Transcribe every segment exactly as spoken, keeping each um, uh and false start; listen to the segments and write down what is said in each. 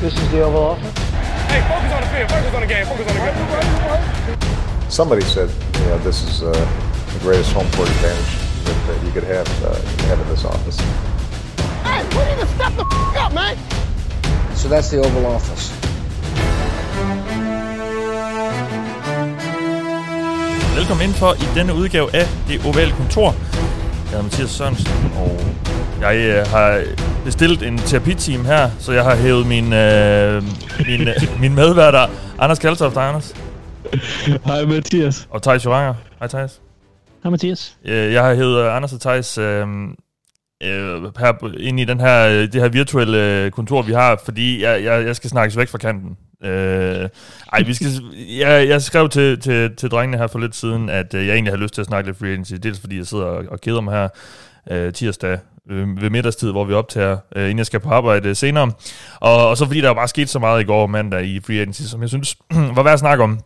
This is the overall offense. Hey, focus on the field, focus on the game, focus on the game. Somebody said, you know, this is uh, the greatest home court advantage that, that you could have, uh, you could have in this office. Hey, we need to step the f*** up, man! So that's the Oval Office. Velkommen indenfor i denne udgave af Det Ovale Kontor. Jeg er Mathias Sørensen, og jeg har bestilt en terapiteam her, så jeg har hævet min, øh, min, min medværter, Anders Kælstrup. Hej, Anders. Hej, Mathias. Og Teis Juanger. Hej, Teis. Hej, Mathias. Jeg har hævet Anders og Teis øh, øh, ind i den her, det her virtuelle kontor, vi har, fordi jeg, jeg, jeg skal snakkes væk fra kanten. Øh, ej, vi skal, jeg, jeg skrev til, til, til drengene her for lidt siden, at øh, jeg egentlig havde lyst til at snakke lidt free agency, dels fordi jeg sidder og, og keder mig her øh, tirsdag øh, ved middagstid, hvor vi optager, øh, inden jeg skal på arbejde senere, og, og så fordi der bare skete så meget i går mandag i free agency, som jeg synes var værd at snakke om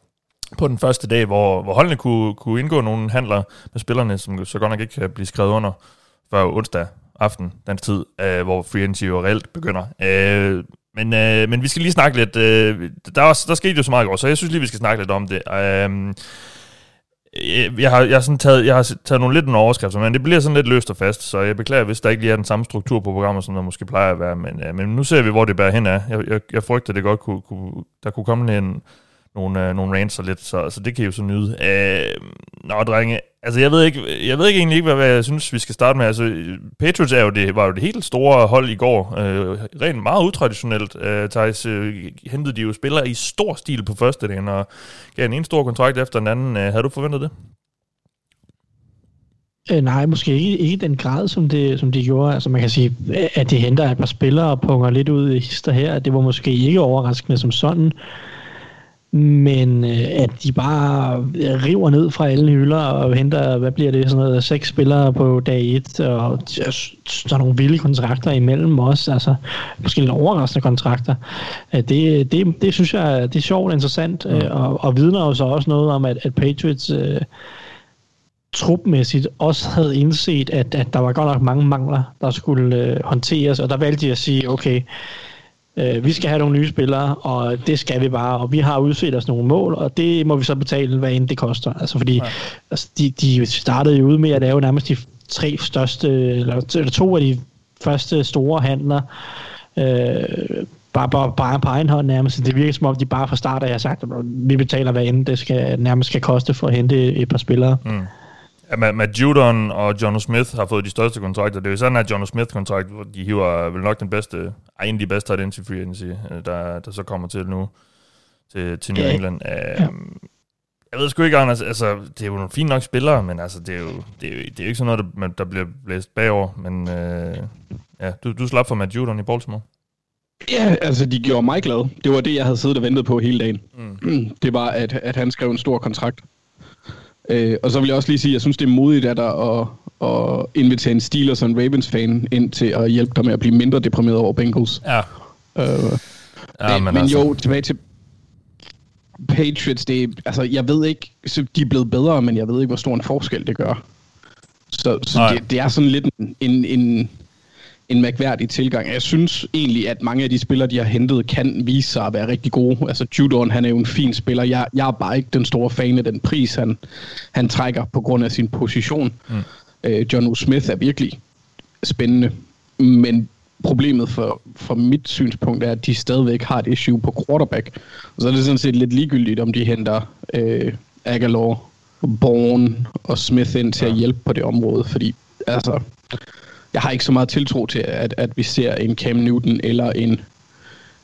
på den første dag, hvor, hvor holdene kunne, kunne indgå nogle handler med spillerne, som så godt nok ikke kan blive skrevet under før onsdag aften, dansk tid, øh, hvor free agency jo reelt begynder. Øh, Men, øh, men vi skal lige snakke lidt. Øh, der, også, der skete jo så meget i går, så jeg synes lige, vi skal snakke lidt om det. Øh, jeg, har, jeg, har sådan taget, jeg har taget nogle lidt nogle overskrifter, men det bliver sådan lidt løst og fast, så jeg beklager, hvis der ikke lige er den samme struktur på programmet, som der måske plejer at være. Men, øh, men nu ser vi, hvor det bærer hen af. Jeg, jeg, jeg frygter, det godt kunne, kunne, der kunne komme en, nogle, øh, nogle ranser lidt, så, så det kan I jo så nyde. Øh, nå, drenge. Altså, jeg ved, ikke, jeg ved ikke egentlig ikke, hvad, hvad jeg synes, vi skal starte med. Altså, Patriots er jo det, var jo det helt store hold i går. Øh, rent meget utraditionelt. Øh, Teis, øh, hentede de jo spillere i stor stil på første dagen, og gav en ene stor kontrakt efter den anden. Øh, havde du forventet det? Øh, nej, måske ikke, ikke den grad, som det, som de gjorde. Altså, man kan sige, at de henter et par spillere og punger lidt ud i hister her. Det var måske ikke overraskende som sådan. Men øh, at de bare river ned fra alle hylder og henter, hvad bliver det, sådan noget, seks spillere på dag et, og så nogle vilde kontrakter imellem også, altså måske lidt overraskende kontrakter. Det, det, det synes jeg, det er sjovt og interessant, ja. og, og vidner jo så også noget om, at, at Patriots øh, trupmæssigt også havde indset, at, at der var godt nok mange mangler, der skulle øh, håndteres, og der valgte de at sige, okay, vi skal have nogle nye spillere, og det skal vi bare, og vi har udset os nogle mål, og det må vi så betale, hvad end det koster. Altså fordi ja. altså, de, de startede jo ud med at lave nærmest de tre største, eller to af de første store handler, øh, bare, bare, bare på egen hånd nærmest. Det virker som om, de bare fra start af har sagt, at vi betaler, hvad end det skal, nærmest skal koste for at hente et par spillere. Mm. Matt Judon og Jonnu Smith har fået de største kontrakter. Det er jo sådan, at Jonnu Smith-kontrakt, hvor de hiver vel nok den bedste, en af de bedste tight end til free agency, der, der så kommer til nu, til, til New England. Yeah. Um, jeg ved sgu ikke, Anders, altså, det er jo nogle fine nok spillere, men altså, det er jo, det er jo, det er jo ikke sådan noget, der, der bliver blæst bagover, men uh, ja, du, du slap for Matt Judon i Baltimore. Ja, altså, de gjorde mig glad. Det var det, jeg havde siddet og ventet på hele dagen. Mm. Det var, at, at han skrev en stor kontrakt. Øh, og så vil jeg også lige sige, at jeg synes, det er modigt af dig at, at invitere en Steelers og en Ravens-fan ind til at hjælpe dig med at blive mindre deprimeret over Bengals. Ja. Øh, ja men men altså. jo, tilbage til Patriots, det, altså, jeg ved ikke, de er blevet bedre, men jeg ved ikke, hvor stor en forskel det gør. Så, så det, det er sådan lidt en, en, en, en mærkværdig tilgang. Jeg synes egentlig, at mange af de spillere, de har hentet, kan vise sig at være rigtig gode. Altså Judon, han er jo en fin spiller. Jeg, jeg er bare ikke den store fan af den pris, han, han trækker på grund af sin position. Mm. Øh, Jonnu Smith er virkelig spændende. Men problemet for, for mit synspunkt er, at de stadigvæk har et issue på quarterback. Og så er det sådan set lidt ligegyldigt, om de henter øh, Agholor, Bourne og Smith ind til ja. at hjælpe på det område. Fordi altså... Jeg har ikke så meget tiltro til, at, at vi ser en Cam Newton eller en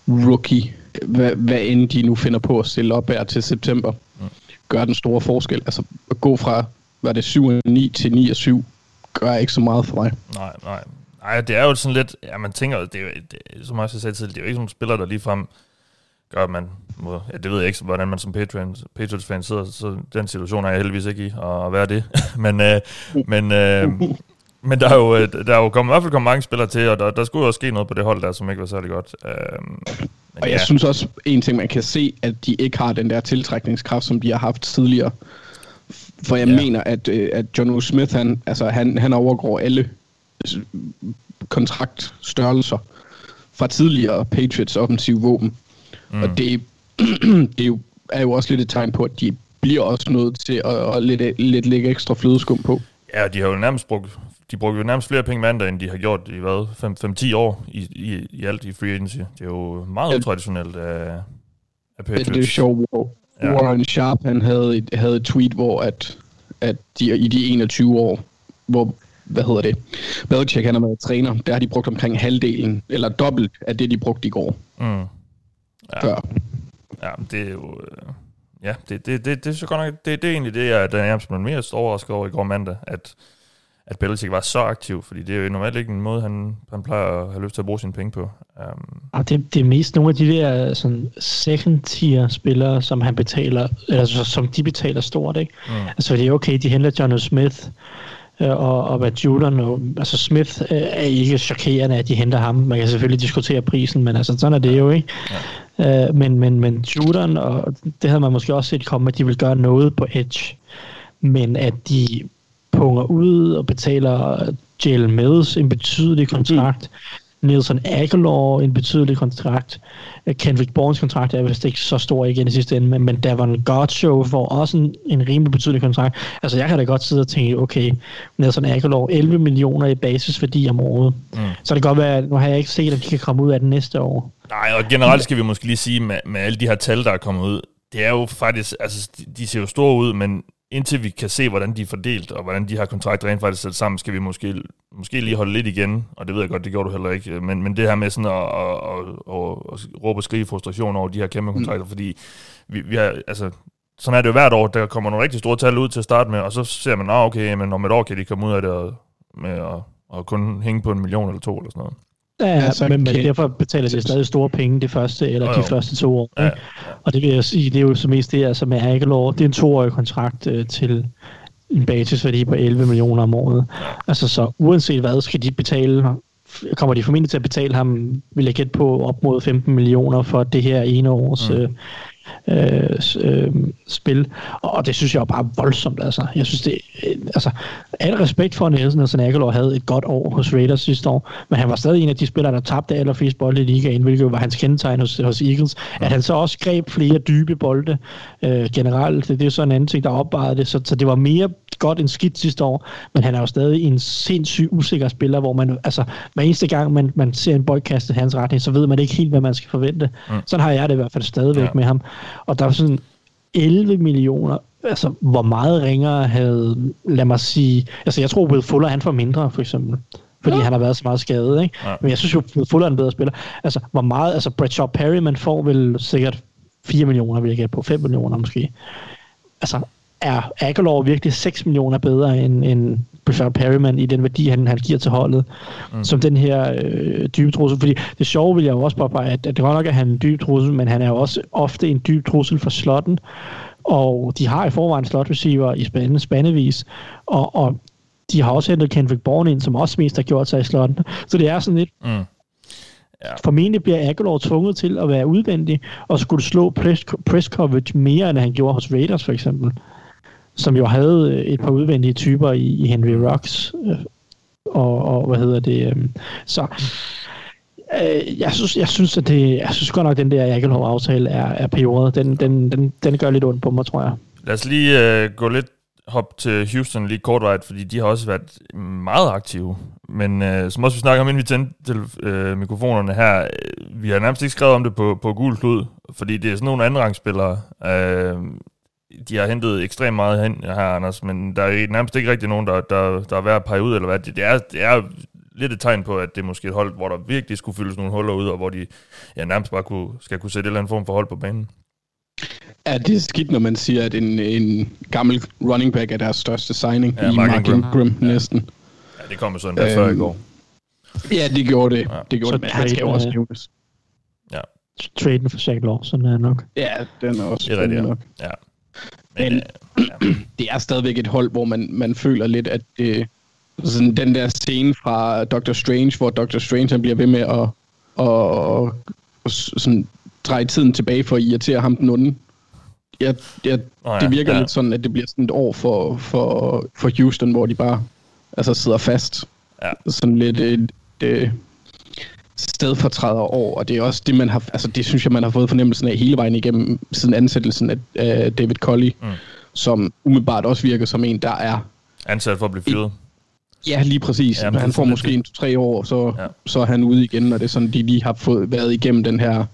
rookie, hvad, hvad end de nu finder på at stille op her til september, gør den store forskel. Altså at gå fra, var det syv og ni til ni og syv, gør ikke så meget for mig. Nej, nej. Nej, det er jo sådan lidt, ja, man tænker, det er jo, det, som jeg sagde tidligere, det er jo ikke sådan nogle spillere, der ligefrem gør, at man må, ja, det ved jeg ikke, hvordan man som Patriots-fan sidder, så den situation er jeg heldigvis ikke i, og hvad er det? men, øh, men, øh, Men der er jo, der er jo kommet, i hvert fald kommet mange spillere til, og der, der skulle jo også ske noget på det hold der, som ikke var særlig godt. Øhm, og jeg ja. synes også, en ting man kan se, at de ikke har den der tiltrækningskraft, som de har haft tidligere. For jeg ja. mener, at, at Jonnu Smith, han, altså, han, han overgår alle kontraktstørrelser. fra tidligere Patriots offensive våben. Mm. Og det, det er, jo, er jo også lidt et tegn på, at de bliver også nødt til at, at lidt, lidt lægge ekstra flødeskum på. Ja, de har jo nærmest brugt, de brugte jo nærmest flere penge mandag, end de har gjort i hvad, fem til ti år i, i, i alt i free agency. Det er jo meget utraditionelt af, af Patriots. Det er sjovt, hvor ja. Warren Sharp han havde et, havde et tweet, hvor at, at de, i de enogtyve år, hvor hvad hedder det, Belichick han har været træner, der har de brugt omkring halvdelen, eller dobbelt af det, de brugte i går. Mm. Ja. Før. Ja, det er jo... Ja, det, det, det, det, så godt nok, det, det er egentlig det, jeg, jeg er mest overrasket over i går mandag, at, at Belichick var så aktiv, fordi det er jo normalt ikke en måde, han, han plejer at have lyst til at bruge sine penge på. Um. Det, det er mest nogle af de der sådan, second-tier-spillere, som han betaler, altså, som de betaler stort, ikke? Mm. Altså, det er okay, de henter Jonnu Smith og, og Matt Judon, og, altså Smith er ikke chokerende, at de henter ham. Man kan selvfølgelig diskutere prisen, men altså, sådan er det jo, ikke? Ja. Men, men, men Judon, og det havde man måske også set komme, at de vil gøre noget på edge, men at de punger ud og betaler Jalen Mills en betydelig kontrakt, Nelson Agholor en betydelig kontrakt, Kendrick Bournes kontrakt er vist ikke så stor igen i sidste ende, men Davon Godchaux får også en, en rimelig betydelig kontrakt. Altså jeg kan da godt sidde og tænke, okay, Nelson Agholor elleve millioner i basisværdi om året. Mm. Så det kan godt være, at nu har jeg ikke set, at de kan komme ud af det næste år. Nej, og generelt skal vi måske lige sige, med, med alle de her tal, der er kommet ud, det er jo faktisk, altså de ser jo store ud, men indtil vi kan se, hvordan de er fordelt, og hvordan de her kontrakter rent faktisk sat sammen, skal vi måske, måske lige holde lidt igen, og det ved jeg godt, det gjorde du heller ikke, men, men det her med sådan at, at, at, at råbe og skrige frustration over de her kæmpe kontrakter, mm. fordi vi, vi har, altså, sådan er det jo hvert år, der kommer nogle rigtig store tal ud til at starte med, og så ser man, ah, okay, men om et år kan de komme ud af det og, med at og kun hænge på en million eller to eller sådan noget. Ja, altså, men okay. Derfor betaler de stadig store penge det første, eller oh, de første to år. Ja, ja. Og det vil jeg sige, det er jo som mest det, altså med Agholor, det er en toårig kontrakt øh, til en basisværdi på elleve millioner om året. Altså så uanset hvad, skal de betale, kommer de formentlig til at betale ham, vil jeg gætte på, op mod femten millioner for det her ene års øh, øh, øh, spil. Og det synes jeg jo bare voldsomt, altså. Jeg synes det, øh, altså, al respekt for Nelson, at Agholor havde et godt år hos Raiders sidste år, men han var stadig en af de spillere, der tabte allerflest bolde i ligaen, hvilket jo var hans kendetegn hos, hos Eagles. Ja. At han så også greb flere dybe bolde øh, generelt, det, det er så en anden ting, der opvejede det, så, så det var mere godt end skidt sidste år, men han er jo stadig en sindssyg usikker spiller, hvor man, altså, hver eneste gang, man, man ser en bold kastet i hans retning, så ved man ikke helt, hvad man skal forvente. Mm. Sådan har jeg det i hvert fald stadigvæk ja. Med ham. Og der var sådan elleve millioner, altså hvor meget ringere havde, lad mig sige, altså jeg tror Will Fuller, han får mindre for eksempel, fordi ja. Han har været så meget skadet, ikke? Ja. Men jeg synes jo, Will Fuller er en bedre spiller. Altså hvor meget, altså Breshad Perriman får vel sikkert fire millioner, vil jeg gætte på, fem millioner måske. Altså er Agholor virkelig seks millioner bedre end, end Breshad Perriman i den værdi, han, han giver til holdet, mm. som den her øh, dybe trussel. Fordi det sjove vil jeg jo også påpege, at, at det godt nok er han en dyb trussel, men han er jo også ofte en dyb trussel for slotten, og de har i forvejen slot receiver i spændende spandevis, og, og de har også hentet Kendrick Bourne ind, som også mest har gjort sig i slotten. Så det er sådan lidt... Mm. Ja. Formentlig bliver Agholor tvunget til at være udvendig, og skulle slå press, press coverage mere, end han gjorde hos Raiders for eksempel, som jo havde et par udvendige typer i Henry Ruggs, og, og hvad hedder det, så øh, jeg, synes, jeg synes, at det, jeg synes godt nok, at den der Agholor-aftale er, er periodet, den, den, den, den gør lidt ondt på mig, tror jeg. Lad os lige øh, gå lidt hop til Houston lige kortvarigt, fordi de har også været meget aktive, men øh, som også vi snakker om, inden vi tændte til øh, mikrofonerne her, øh, vi har nærmest ikke skrevet om det på, på gul klud, fordi det er sådan nogle andenrangsspillere, øh, de har hentet ekstremt meget hen her, Anders, men der er nærmest ikke rigtig nogen, der, der, der er værd at pege ud, eller hvad. Det er, det er lidt et tegn på, at det er måske et hold, hvor der virkelig skulle fyldes nogle huller ud, og hvor de ja, nærmest bare kunne, skal kunne sætte en eller anden form for hold på banen. Ja, det er skidt, når man siger, at en, en gammel running back er deres største signing, ja, i Mark Ingram, Ingram næsten. Ja, det kom jo sådan der øhm, før i går. Ja, det gjorde det. Ja. Det gjorde det, men han skal jo også nævnes. Ja. Traden for Shaq Lawson er nok. Ja, den er også det er nok. Ja. Men, men ja. Det er stadigvæk et hold, hvor man, man føler lidt, at det, sådan den der scene fra Doctor Strange, hvor Doctor Strange han bliver ved med at, at, at, at sådan, dreje tiden tilbage for at irritere ham den onde. Jeg, jeg, oh ja, det virker ja. Lidt sådan, at det bliver sådan et år for, for, for Houston, hvor de bare altså sidder fast. Ja. Sådan lidt et, et, stedfortræder år, og det er også det, man har, altså det synes jeg, man har fået fornemmelsen af hele vejen igennem siden ansættelsen af øh, David Culley, mm. som umiddelbart også virker som en, der er ansat for at blive fyret. Ja, lige præcis. Ja, han får måske en tre år, så, ja. så er han ude igen, og det er sådan, de lige har fået været igennem den her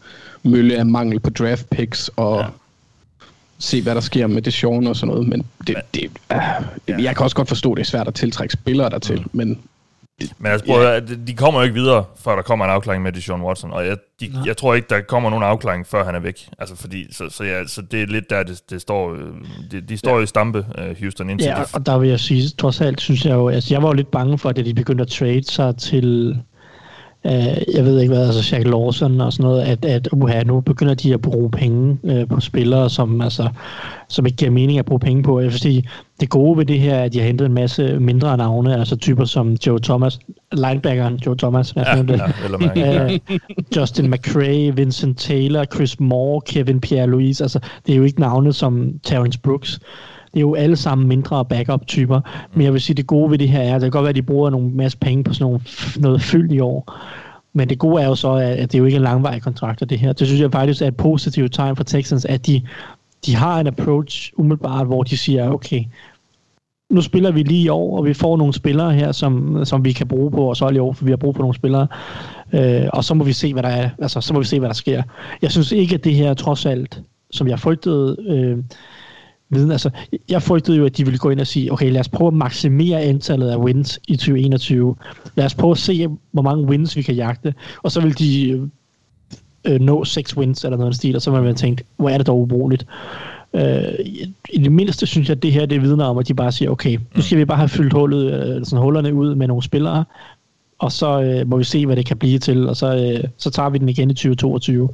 mølle af mangel på draft picks, og ja. se, hvad der sker med det sjovne og sådan noget. Men det, det, øh, ja. jeg kan også godt forstå, det er svært at tiltrække spillere dertil, mm. men Men altså, prøv, yeah. de kommer jo ikke videre, før der kommer en afklaring med Deshaun Watson, og jeg, de, jeg tror ikke, der kommer nogen afklaring, før han er væk. Altså, fordi, så, så, ja, så det er lidt der, det, det står, det, de står yeah. i stampe, Houston, indtil Ja, yeah, og der vil jeg sige, trods alt, synes jeg jo, altså, jeg var jo lidt bange for, at de begyndte at trade sig til, øh, jeg ved ikke hvad, altså Shaq Lawson og sådan noget, at, at uha, nu begynder de at bruge penge øh, på spillere, som altså, som ikke giver mening at bruge penge på. Jeg vil sige, det gode ved det her er, at de har hentet en masse mindre navne, altså typer som Joe Thomas, linebackeren Joe Thomas, ja, det. Ja, uh, Justin McCray, Vincent Taylor, Chris Moore, Kevin Pierre-Louis, altså det er jo ikke navne som Terrence Brooks. Det er jo alle sammen mindre backup-typer, men jeg vil sige, det gode ved det her er, at det kan godt være, at de bruger nogle masse penge på sådan nogle, noget fyldt i år, men det gode er jo så, at det jo ikke er langvarige kontrakter, det her. Det synes jeg faktisk er et positivt tegn for Texans, at de De har en approach umiddelbart, hvor de siger, okay, nu spiller vi lige i år, og vi får nogle spillere her, som, som vi kan bruge på, og så i år, for vi har brug for nogle spillere, øh, og så må vi se, hvad der er, altså, så må vi se, hvad der sker. Jeg synes ikke, at det her trods alt, som jeg frygtede, øh, viden, altså, jeg frygtede jo, at de ville gå ind og sige, okay, lad os prøve at maksimere antallet af wins i tyve enogtyve. Lad os prøve at se, hvor mange wins vi kan jagte, og så vil de nå seks wins eller noget af stil, og så har man tænkt, hvor er det dog ubrugeligt. Øh, I det mindste synes jeg, at det her, det vidner om, at de bare siger, okay, nu skal vi bare have fyldt hullet, øh, sådan hullerne ud med nogle spillere, og så øh, må vi se, hvad det kan blive til, og så, øh, så tager vi den igen i tyve toogtyve.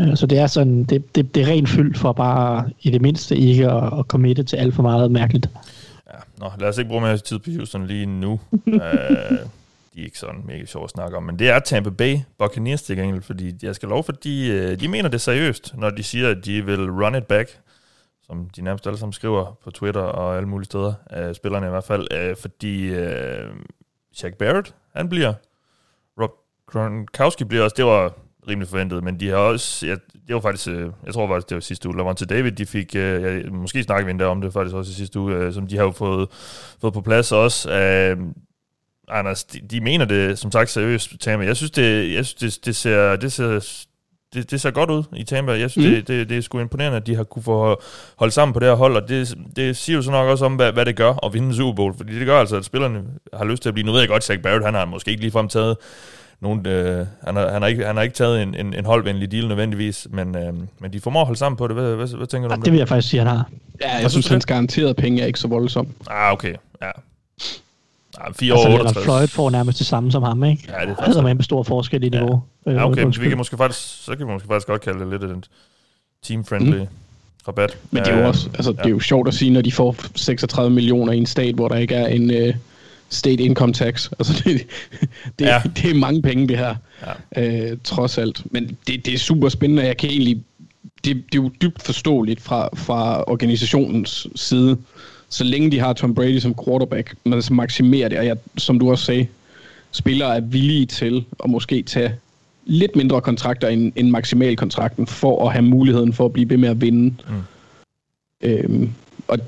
Øh, så det er sådan, det, det, det er rent fyldt for bare i det mindste ikke at, at committe til alt for meget mærkeligt. Ja, nå, lad os ikke bruge mere tid på Houston lige nu. øh. De er ikke sådan mega sjovt at snakke om, men det er Tampa Bay Buccaneers til gengæld, fordi jeg skal love, fordi øh, de mener det seriøst, når de siger, at de vil run it back, som de nærmest alle sammen skriver på Twitter og alle mulige steder, øh, spillerne i hvert fald, øh, fordi øh, Shaq Barrett, han bliver, Rob Gronkowski bliver også, det var rimelig forventet, men de har også, ja, det var faktisk, øh, jeg tror faktisk, det var sidste uge, Lavonte David, de fik, øh, ja, måske snakker vi endda om det faktisk også i sidste uge, øh, som de har jo fået, fået på plads også, øh, Anders, de, de mener det som sagt seriøst, Tampa. Jeg synes, det, jeg synes det, det, ser, det, ser, det, det ser godt ud i Tampa. Jeg synes, mm. det, det, det er sgu imponerende, at de har kunne få holde sammen på det her hold, og det, det siger jo så nok også om, hvad, hvad det gør at vinde Super Bowl, fordi det gør altså, at spillerne har lyst til at blive, nu ved jeg godt, Zach Barrett, han har måske ikke ligefrem taget nogen, øh, han, har, han, har ikke, han har ikke taget en, en, en holdvenlig deal nødvendigvis, men, øh, men de formår at holde sammen på det. Hvad, hvad, hvad tænker du om det? Det vil jeg faktisk sige, han har. Ja, jeg, jeg synes, hans garanterede penge er ikke så voldsom. Ah, okay, ja. fire altså, Leonard Floyd får nærmest det samme som ham, ikke? Ja, det er faktisk. Altså, man med stor forskel i niveau. Ja, ja okay, vi kan måske faktisk, så kan vi måske faktisk godt kalde det lidt et team-friendly mm. rabat. Men det er jo også, altså, ja. det er jo sjovt at sige, når de får seksogtredive millioner i en stat, hvor der ikke er en uh, state income tax. Altså, det, det, ja. det er mange penge, det her, ja. uh, trods alt. Men det, det er super spændende, jeg kan egentlig, det, det er jo dybt forståeligt fra, fra organisationens side, så længe de har Tom Brady som quarterback, man så maksimerer det, og jeg, som du også sagde, spillere er villige til at måske tage lidt mindre kontrakter end, end maksimalkontrakten, for at have muligheden for at blive ved med at vinde. Mm. Øhm, og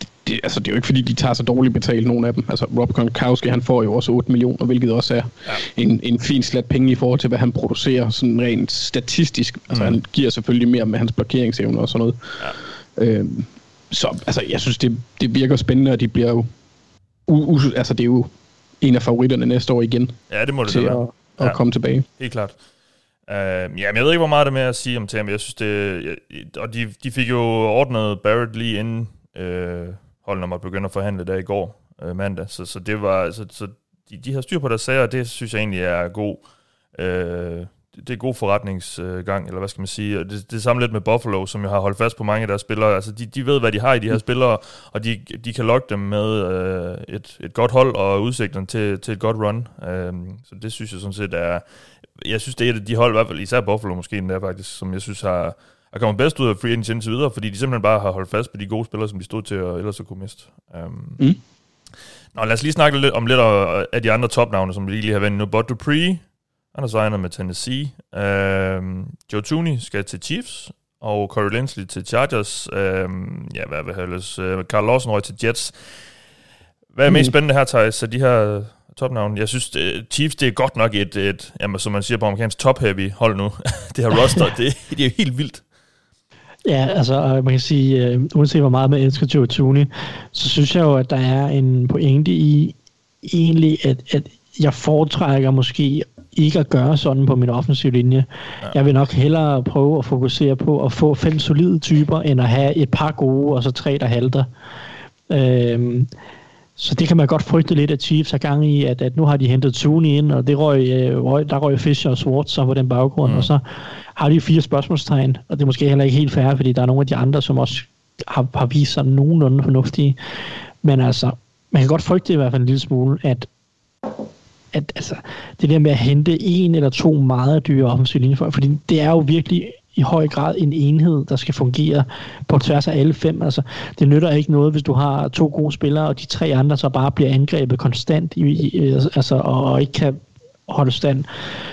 det, det, altså, det er jo ikke, fordi de tager så dårligt betalt, nogen af dem. Altså, Rob Gronkowski, han får jo også otte millioner, hvilket også er ja. en, en fin slat penge i forhold til, hvad han producerer, sådan rent statistisk. Altså, mm. han giver selvfølgelig mere med hans blokeringsevne og sådan noget. Ja. Øhm, Så altså, jeg synes, det, det virker spændende, og de bliver jo u, u, altså, det er jo en af favoritterne næste år igen. Ja, det må det til det være. At, at ja. komme tilbage. Helt klart. Uh, ja, men jeg ved ikke, hvor meget der er med at sige om Tampa. Jeg synes, det... Jeg, og de, de fik jo ordnet Barrett lige inden øh, holdene måtte begynde at forhandle der i går øh, mandag. Så, så det var... Så, så de, de har styr på deres sager, og det synes jeg egentlig er god... Øh, det er god forretningsgang, eller hvad skal man sige, og det, det er samme lidt med Buffalo, som jeg har holdt fast på mange af deres spillere, altså de, de ved, hvad de har i de her spillere, og de, de kan lokke dem med øh, et, et godt hold og udsigten til, til et godt run, øh, så det synes jeg sådan set er, jeg synes det er de hold, i hvert fald især Buffalo måske den der faktisk, som jeg synes har, har kommet bedst ud af free agency indtil videre, fordi de simpelthen bare har holdt fast på de gode spillere, som de stod til, og ellers så kunne miste. Øh. Mm. Nå, lad os lige snakke lidt om lidt af de andre topnavne, som vi lige har vendt nu, Bud Dupree, Han har signet med Tennessee. Uh, Joe Thuney skal til Chiefs, og Corey Linsley til Chargers. Uh, ja, hvad vil hældes? Uh, Carl Lawson røg til Jets. Hvad er mm. mest spændende her, Theis? De her topnavne. Jeg synes, uh, Chiefs, det er godt nok et, et jamen, som man siger på amerikansk, top-heavy hold nu. Det her roster, det, det er jo helt vildt. Ja, altså man kan sige, øh, uanset hvor meget man elsker Joe Thuney, så synes jeg jo, at der er en pointe i, egentlig, at, at jeg foretrækker måske ikke at gøre sådan på min offensiv linje. Ja. Jeg vil nok hellere prøve at fokusere på at få fem solide typer, end at have et par gode, og så tre, der halter. Øhm, så det kan man godt frygte lidt, at Chiefs har gang i, at, at nu har de hentet Thuney ind, og det røg, øh, røg, der røg Fisher og Swartz så på den baggrund, mm. og så har de fire spørgsmålstegn, og det er måske heller ikke helt fair, fordi der er nogle af de andre, som også har, har vist sig nogenlunde fornuftige. Men altså, man kan godt frygte i hvert fald en lille smule, at, at altså, det der med at hente en eller to meget dyre offensive linjefolk, fordi det er jo virkelig i høj grad en enhed, der skal fungere på tværs af alle fem. Altså, det nytter ikke noget, hvis du har to gode spillere, og de tre andre så bare bliver angrebet konstant i, i, altså, og, og ikke kan holde stand.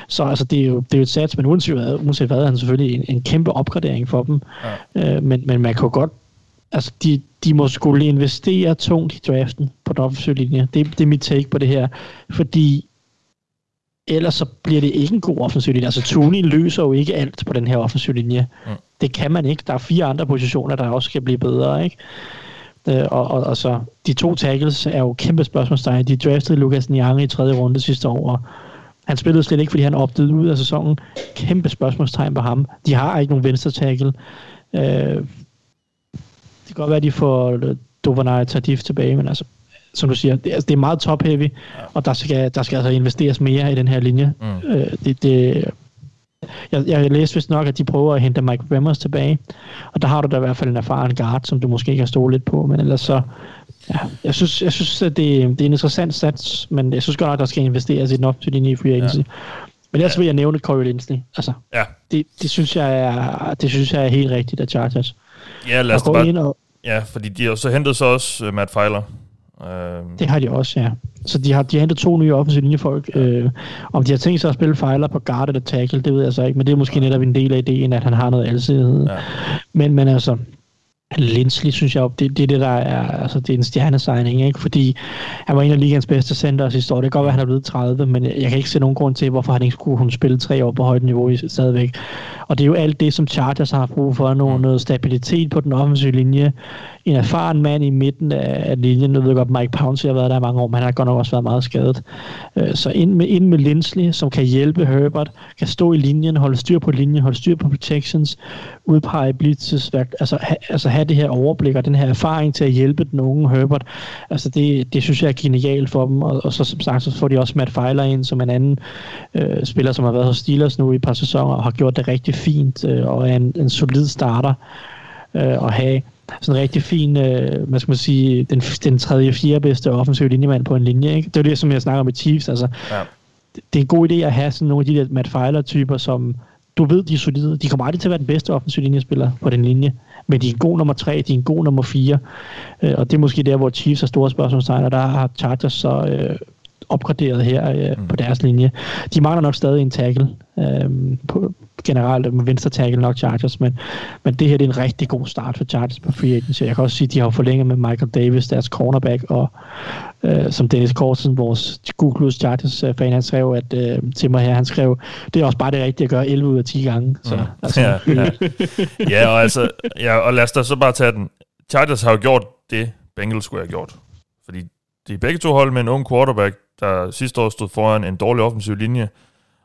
Så altså, det er jo, det er jo et sats, men uanset, uanset hvad, er han selvfølgelig en, en kæmpe opgradering for dem. Ja. Øh, men, men man kan godt, altså de, de må skulle investere tungt i draften på den offensive linje. Det, det er mit take på det her, fordi ellers så bliver det ikke en god offensiv linje. Altså Thuney løser jo ikke alt på den her offensiv linje. Mm. Det kan man ikke. Der er fire andre positioner, der også skal blive bedre, ikke? Øh, og, og, og så de to tackles er jo kæmpe spørgsmålstegn. De draftede Lucas Niang i tredje runde sidste år. Han spillede slet ikke, fordi han opdagede ud af sæsonen. Kæmpe spørgsmålstegn på ham. De har ikke nogen venstre tackle. Øh, det kan godt være, at de får Dovonai Tardif tilbage, men altså, som du siger, det, altså, det er meget top-heavy, og der skal, der skal altså investeres mere i den her linje. Mm. Øh, det, det, jeg, jeg læste vist nok, at de prøver at hente Mike Remmers tilbage, og der har du da i hvert fald en erfaren guard, som du måske ikke har stået lidt på, men ellers så... Ja, jeg synes, jeg synes at det, det er en interessant sats, men jeg synes godt nok, at der skal investeres i den op til din nye free agency. Ja. Men ellers ja. vil jeg nævne Corey Linsley. Altså, ja. det, det, synes jeg er, det synes jeg er helt rigtigt af Chargers. Ja, lad os bare... Og... Ja, fordi de har så hentet så også uh, Matt Feiler. Uh... Det har de også, ja. Så de har, de har hentet to nye offensive linjefolk. Uh, om de har tænkt sig at spille Feiler på guard eller tackle, det ved jeg så ikke, men det er måske netop en del af ideen, at han har noget alsidighed. Ja. Men, men altså... Linsley, synes jeg, det, det er det, der er, altså, det er en stjernesigning, ikke? Fordi han var en af ligaens bedste center sidste år. Det kan godt være, at han er blevet tredive, men jeg kan ikke se nogen grund til, hvorfor han ikke skulle kunne spille tre år på højt niveau i stadigvæk. Og det er jo alt det, som Chargers har brug for, noget, noget stabilitet på den offensive linje. En erfaren mand i midten af linjen, nu ved jeg godt, Mike Pouncey har været der i mange år, men han har godt nok også været meget skadet. Så ind med, ind med Linsley, som kan hjælpe Herbert, kan stå i linjen, holde styr på linjen, holde styr på protections, udpege blitzes, altså, ha, altså have det her overblik og den her erfaring til at hjælpe den unge Herbert. Altså det, det synes jeg er genialt for dem, og, og så som sagt, så får de også Matt Feiler ind, som en anden øh, spiller, som har været hos Steelers nu i et par sæsoner, og har gjort det rigtig fint, øh, og er en, en solid starter øh, at have. Sådan en rigtig fin, øh, hvad skal man sige, den, den tredje, fjerde bedste offensiv linjemand på en linje, ikke? Det er det, som jeg snakker om i Chiefs, altså. Ja. Det, det er en god idé at have sådan nogle af de der Matt Feiler-typer, som du ved, de er solide. De kommer aldrig til at være den bedste offensiv linjespiller på den linje, men de er en god nummer tre, de er en god nummer fire, øh, og det er måske der, hvor Chiefs har store spørgsmålstegn, og der har Chargers så øh, opgraderet her øh, mm. på deres linje. De mangler nok stadig en tackle, øh, på generelt med venstre tackle nok Chargers, men, men det her det er en rigtig god start for Chargers på free agency. Jeg kan også sige, at de har forlænget med Michael Davis, deres cornerback, og øh, som Dennis Korsen, vores Googlus Chargers-fan, han skrev at, øh, til mig her, han skrev, det er også bare det rigtige at gøre elleve ud af ti gange. Så, mm. altså. ja, ja. ja, og altså, ja, og lad os da så bare tage den. Chargers har jo gjort det, Bengals skulle have gjort. Fordi de er begge to hold med en ung quarterback, der sidste år stod foran en dårlig offensiv linje.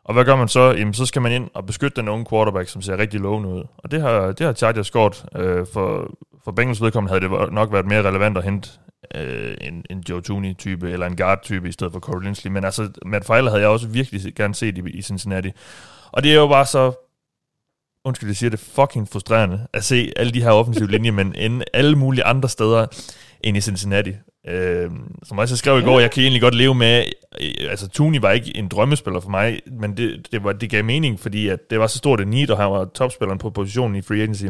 Og hvad gør man så? Jamen, så skal man ind og beskytte den unge quarterback, som ser rigtig lovende ud. Og det har, det har Chargers gjort. Øh, for, for Bengals vedkommende havde det nok været mere relevant at hente øh, en, en Joe Thuney-type eller en guard-type i stedet for Corey Linsley. Men altså, Matt Feiler havde jeg også virkelig gerne set i, i Cincinnati. Og det er jo bare så, undskyld, jeg siger det, fucking frustrerende at se alle de her offensive linjer, men end alle mulige andre steder end i Cincinnati. Øh, som jeg så skrev i går, jeg kan egentlig godt leve med, altså Thuney var ikke en drømmespiller for mig, men det, det, var, det gav mening, fordi at det var så stort et need, og han var topspilleren på positionen i free agency.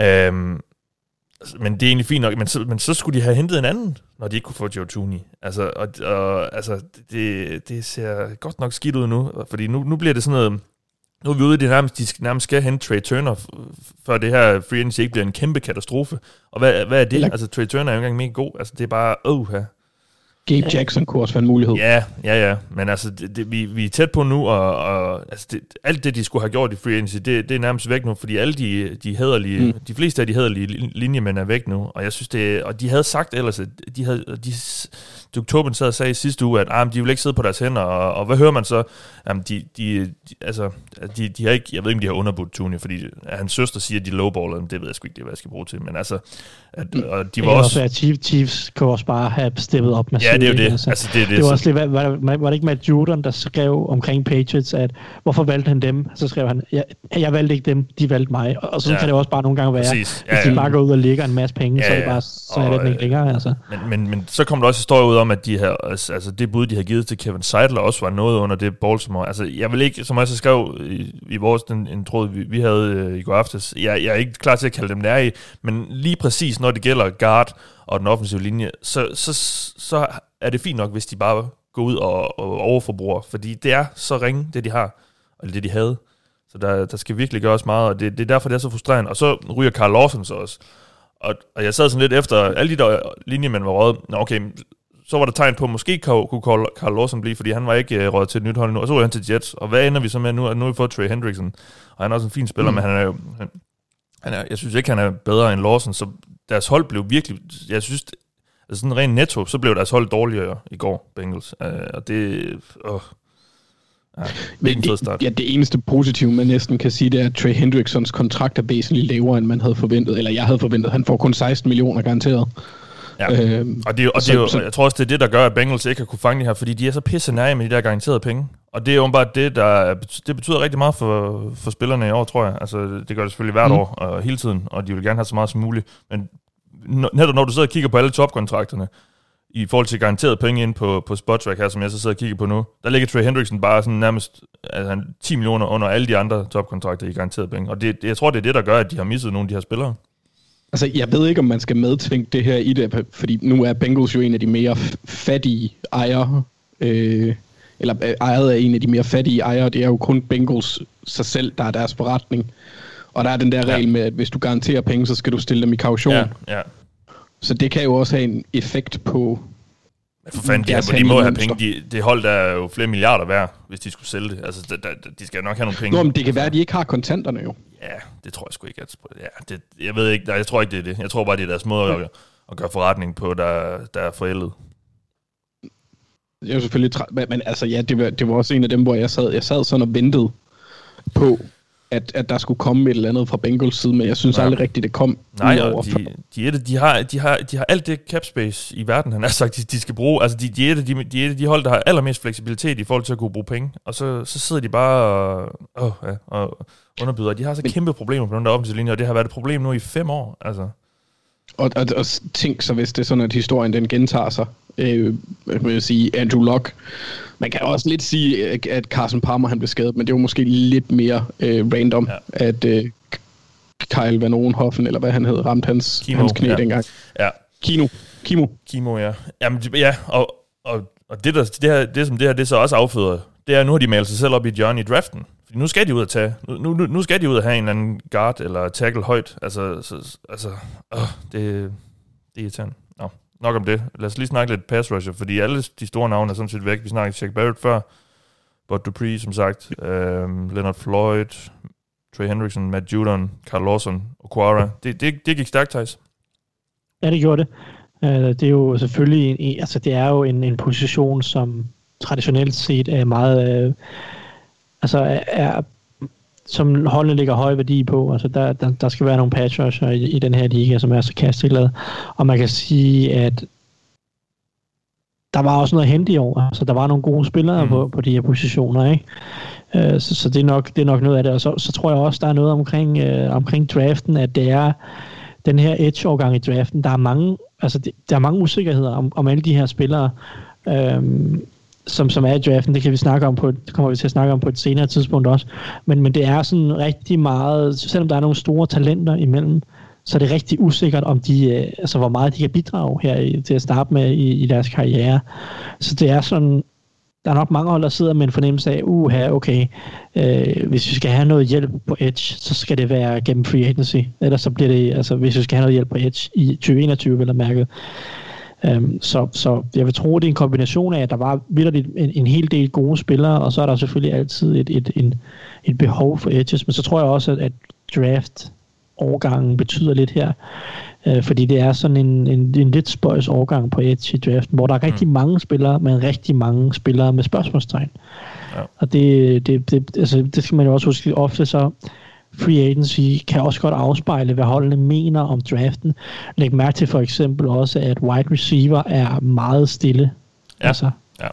Øh, Men det er egentlig fint nok, men så, men så skulle de have hentet en anden, når de ikke kunne få Joe Thuney. Altså, og, og, altså det, det ser godt nok skidt ud nu, fordi nu, nu bliver det sådan noget, nu er vi ude i det nærmest, de nærmest skal hente Trai Turner, før det her free agency ikke bliver en kæmpe katastrofe. Og hvad, hvad er det? Altså, Trai Turner er jo engang mega god, altså det er bare, åh her. Gabe Jackson kunne også være en mulighed. Ja, ja, ja. Men altså, det, det, vi, vi er tæt på nu, og, og altså det, alt det, de skulle have gjort i free agency, det, det er nærmest væk nu, fordi alle de, de hæderlige, mm. de fleste af de hæderlige linjemænd er væk nu, og jeg synes det, og de havde sagt ellers, de havde, de, Duke Tobin sad og sagde sidste uge, at ah, de vil ikke sidde på deres hænder, og, og hvad hører man så? Jamen, de, de, de altså, de, de har ikke, jeg ved ikke, om de har underbudt Tony, fordi hans søster siger, at de lowballer, men det ved jeg sgu ikke, det er, hvad jeg skal bruge til, men altså, at, og de var også... også Chief, Chiefs kunne også bare have steppet op med. Ja, det er jo det. Altså, altså, det, er det, det var, også lidt, var, var det ikke Matt Judon, der skrev omkring Patriots, at hvorfor valgte han dem? Så skrev han, jeg, jeg valgte ikke dem, de valgte mig. Og, og så ja, kan det også bare nogle gange være, ja, hvis de ja, bare går ud og lægger en masse penge, ja, så er det bare så og, er det ikke længere. Altså. Men, men, men så kom der også historie ud om, at de her, altså, det bud, de havde givet til Kevin Seidler, også var noget under det Baltimore. Altså, jeg vil ikke, som jeg så skrev i, i vores den, en tråd, vi, vi havde øh, i går aftes, jeg, jeg er ikke klar til at kalde dem nærige, men lige præcis når det gælder guard og den offensive linje, så, så, så er det fint nok, hvis de bare går ud og, og overforbruger, fordi det er så ringe, det de har, og det de havde. Så der, der skal virkelig gøres meget, og det, det er derfor, det er så frustrerende. Og så ryger Carl Lawson så også. Og, og jeg sad sådan lidt efter, alle de der linjemænd var røget, nå okay, så var der tegn på, at måske kunne Carl Lawson blive, fordi han var ikke røget til et nyt hold nu, og så var han til Jets. Og hvad ender vi så med nu? Nu har vi fået Trey Hendrickson, og han er også en fin spiller, mm. men han er jo... Han, han er, jeg synes ikke, han er bedre end Lawson, så deres hold blev virkelig, jeg synes, altså sådan rent netto, så blev deres hold dårligere i går, Bengals, uh, og det, åh, uh, ja, det, det, ja, det eneste positive, man næsten kan sige, det er, at Trey Hendricksons kontrakt er væsentligt lavere, end man havde forventet, eller jeg havde forventet, han får kun seksten millioner garanteret. Ja. Øhm, og, det, og så, det er jo, så, jeg tror også, det er det, der gør, at Bengals ikke har kunne fange det her, fordi de er så pisse nære med de der garanterede penge. Og det er jo bare det, der det betyder rigtig meget for, for spillerne i år, tror jeg. Altså, det gør det selvfølgelig hvert mm. år og hele tiden, og de vil gerne have så meget som muligt. Men netop når du sidder og kigger på alle topkontrakterne, i forhold til garanterede penge ind på, på Spotrac her, som jeg så sidder og kigger på nu, der ligger Trey Hendrickson bare sådan nærmest altså, ti millioner under alle de andre topkontrakter i garanterede penge. Og det, jeg tror, det er det, der gør, at de har misset nogle af de her spillere. Altså, jeg ved ikke, om man skal medtvinge det her i det, fordi nu er Bengals jo en af de mere fattige ejere, øh, eller ejet af en af de mere fattige ejere, det er jo kun Bengals sig selv, der er deres forretning. Og der er den der regel ja. med, at hvis du garanterer penge, så skal du stille dem i kaution. Ja, ja. Så det kan jo også have en effekt på... Men for fanden, de, de må have penge. Det de hold, der er jo flere milliarder værd, hvis de skulle sælge det. Altså, de, de, de skal nok have nogle penge. Nå, men det kan være, at de ikke har kontanterne jo. Ja, det tror jeg sgu ikke. At, ja, det, jeg ved ikke, nej, jeg tror ikke, det er det. Jeg tror bare, det er deres måde at, at gøre forretning på, der, der er forældet. Det er jo selvfølgelig træt, men altså, ja, det var, det var også en af dem, hvor jeg sad, jeg sad sådan og ventede på, at, at der skulle komme et eller andet fra Bengals side, men jeg synes aldrig rigtigt, det kom. Nej, og de, de, det, de, har, de, har, de har alt det capspace i verden, han har sagt, de, de skal bruge. Altså, de, de, er det, de, de er det de hold, der har allermest fleksibilitet i forhold til at kunne bruge penge, og så, så sidder de bare og, åh, ja, og underbyder. De har så men, kæmpe problemer på den der offensive linje, og det har været et problem nu i fem år. Altså. Og, og, og tænk så, hvis det er sådan, at historien den gentager sig. Øh, jeg vil sige Andrew Luck. Man kan også lidt sige, at Carson Palmer han blev skadet, men det var måske lidt mere øh, random, ja. at øh, Kyle Van Orenhoffen, eller hvad han hed, ramte hans, Kimo, hans knæ ja. dengang. Ja. Kino. Kimo. Kimo, ja. Jamen, ja, og, og, og det, der, det, her, det, som det her det så også afføder, det er, at nu har de malet sig selv op i Johnny draften. Fordi nu skal de ud at tage, nu, nu, nu skal de ud at have en eller anden guard, eller tackle højt. Altså, så, altså øh, det, det er irriterende. Nok om det. Lad os lige snakke lidt pass rusher, fordi alle de store navne er sådan set væk. Vi snakkede Shaq Barrett før, Bud Dupree, som sagt, øhm, Leonard Floyd, Trey Hendrickson, Matt Judon, Carl Lawson, Okwara. Det, det, det gik stærkt, Theis. Ja, det gjorde det. Det er jo selvfølgelig en, altså det er jo en, en position, som traditionelt set er meget, øh, altså er, som holdene ligger høj værdi på. Altså der, der, der skal være nogle pass rusher i, i den her liga, som er så kasteglade. Og man kan sige, at der var også noget hente i år. Altså der var nogle gode spillere mm. på, på de her positioner, ikke? Øh, så så det, er nok, det er nok noget af det. Og så, så tror jeg også, der er noget omkring, øh, omkring draften, at det er den her edge-årgang i draften. Der er mange, altså det, der er mange usikkerheder om, om alle de her spillere, øh, Som, som er i draften, det kan vi snakke om på, det kommer vi til at snakke om på et senere tidspunkt også, men, men det er sådan rigtig meget, selvom der er nogle store talenter imellem, så er det rigtig usikkert, om de, øh, altså, hvor meget de kan bidrage her i, til at starte med i, i deres karriere. Så det er sådan, der er nok mange hold, der sidder med en fornemmelse af, uha, okay, øh, hvis vi skal have noget hjælp på edge, så skal det være gennem free agency. Ellers så bliver det, altså hvis vi skal have noget hjælp på edge i tyve enogtyve, vel at mærke. Øhm, så, så jeg vil tro, det er en kombination af, at der var vitterligt en, en hel del gode spillere, og så er der selvfølgelig altid et, et, et, et behov for edges. Men så tror jeg også, at, at draft-årgangen betyder lidt her. Øh, fordi det er sådan en, en, en lidt spøjs årgang på edge i draften, hvor der er rigtig mm. mange spillere, men rigtig mange spillere med spørgsmålstegn. Ja. Og det, det, det, altså, det skal man jo også huske ofte, så free agency kan også godt afspejle, hvad holdene mener om draften. Læg mærke til for eksempel også, at wide receiver er meget stille. Ja, altså, ja.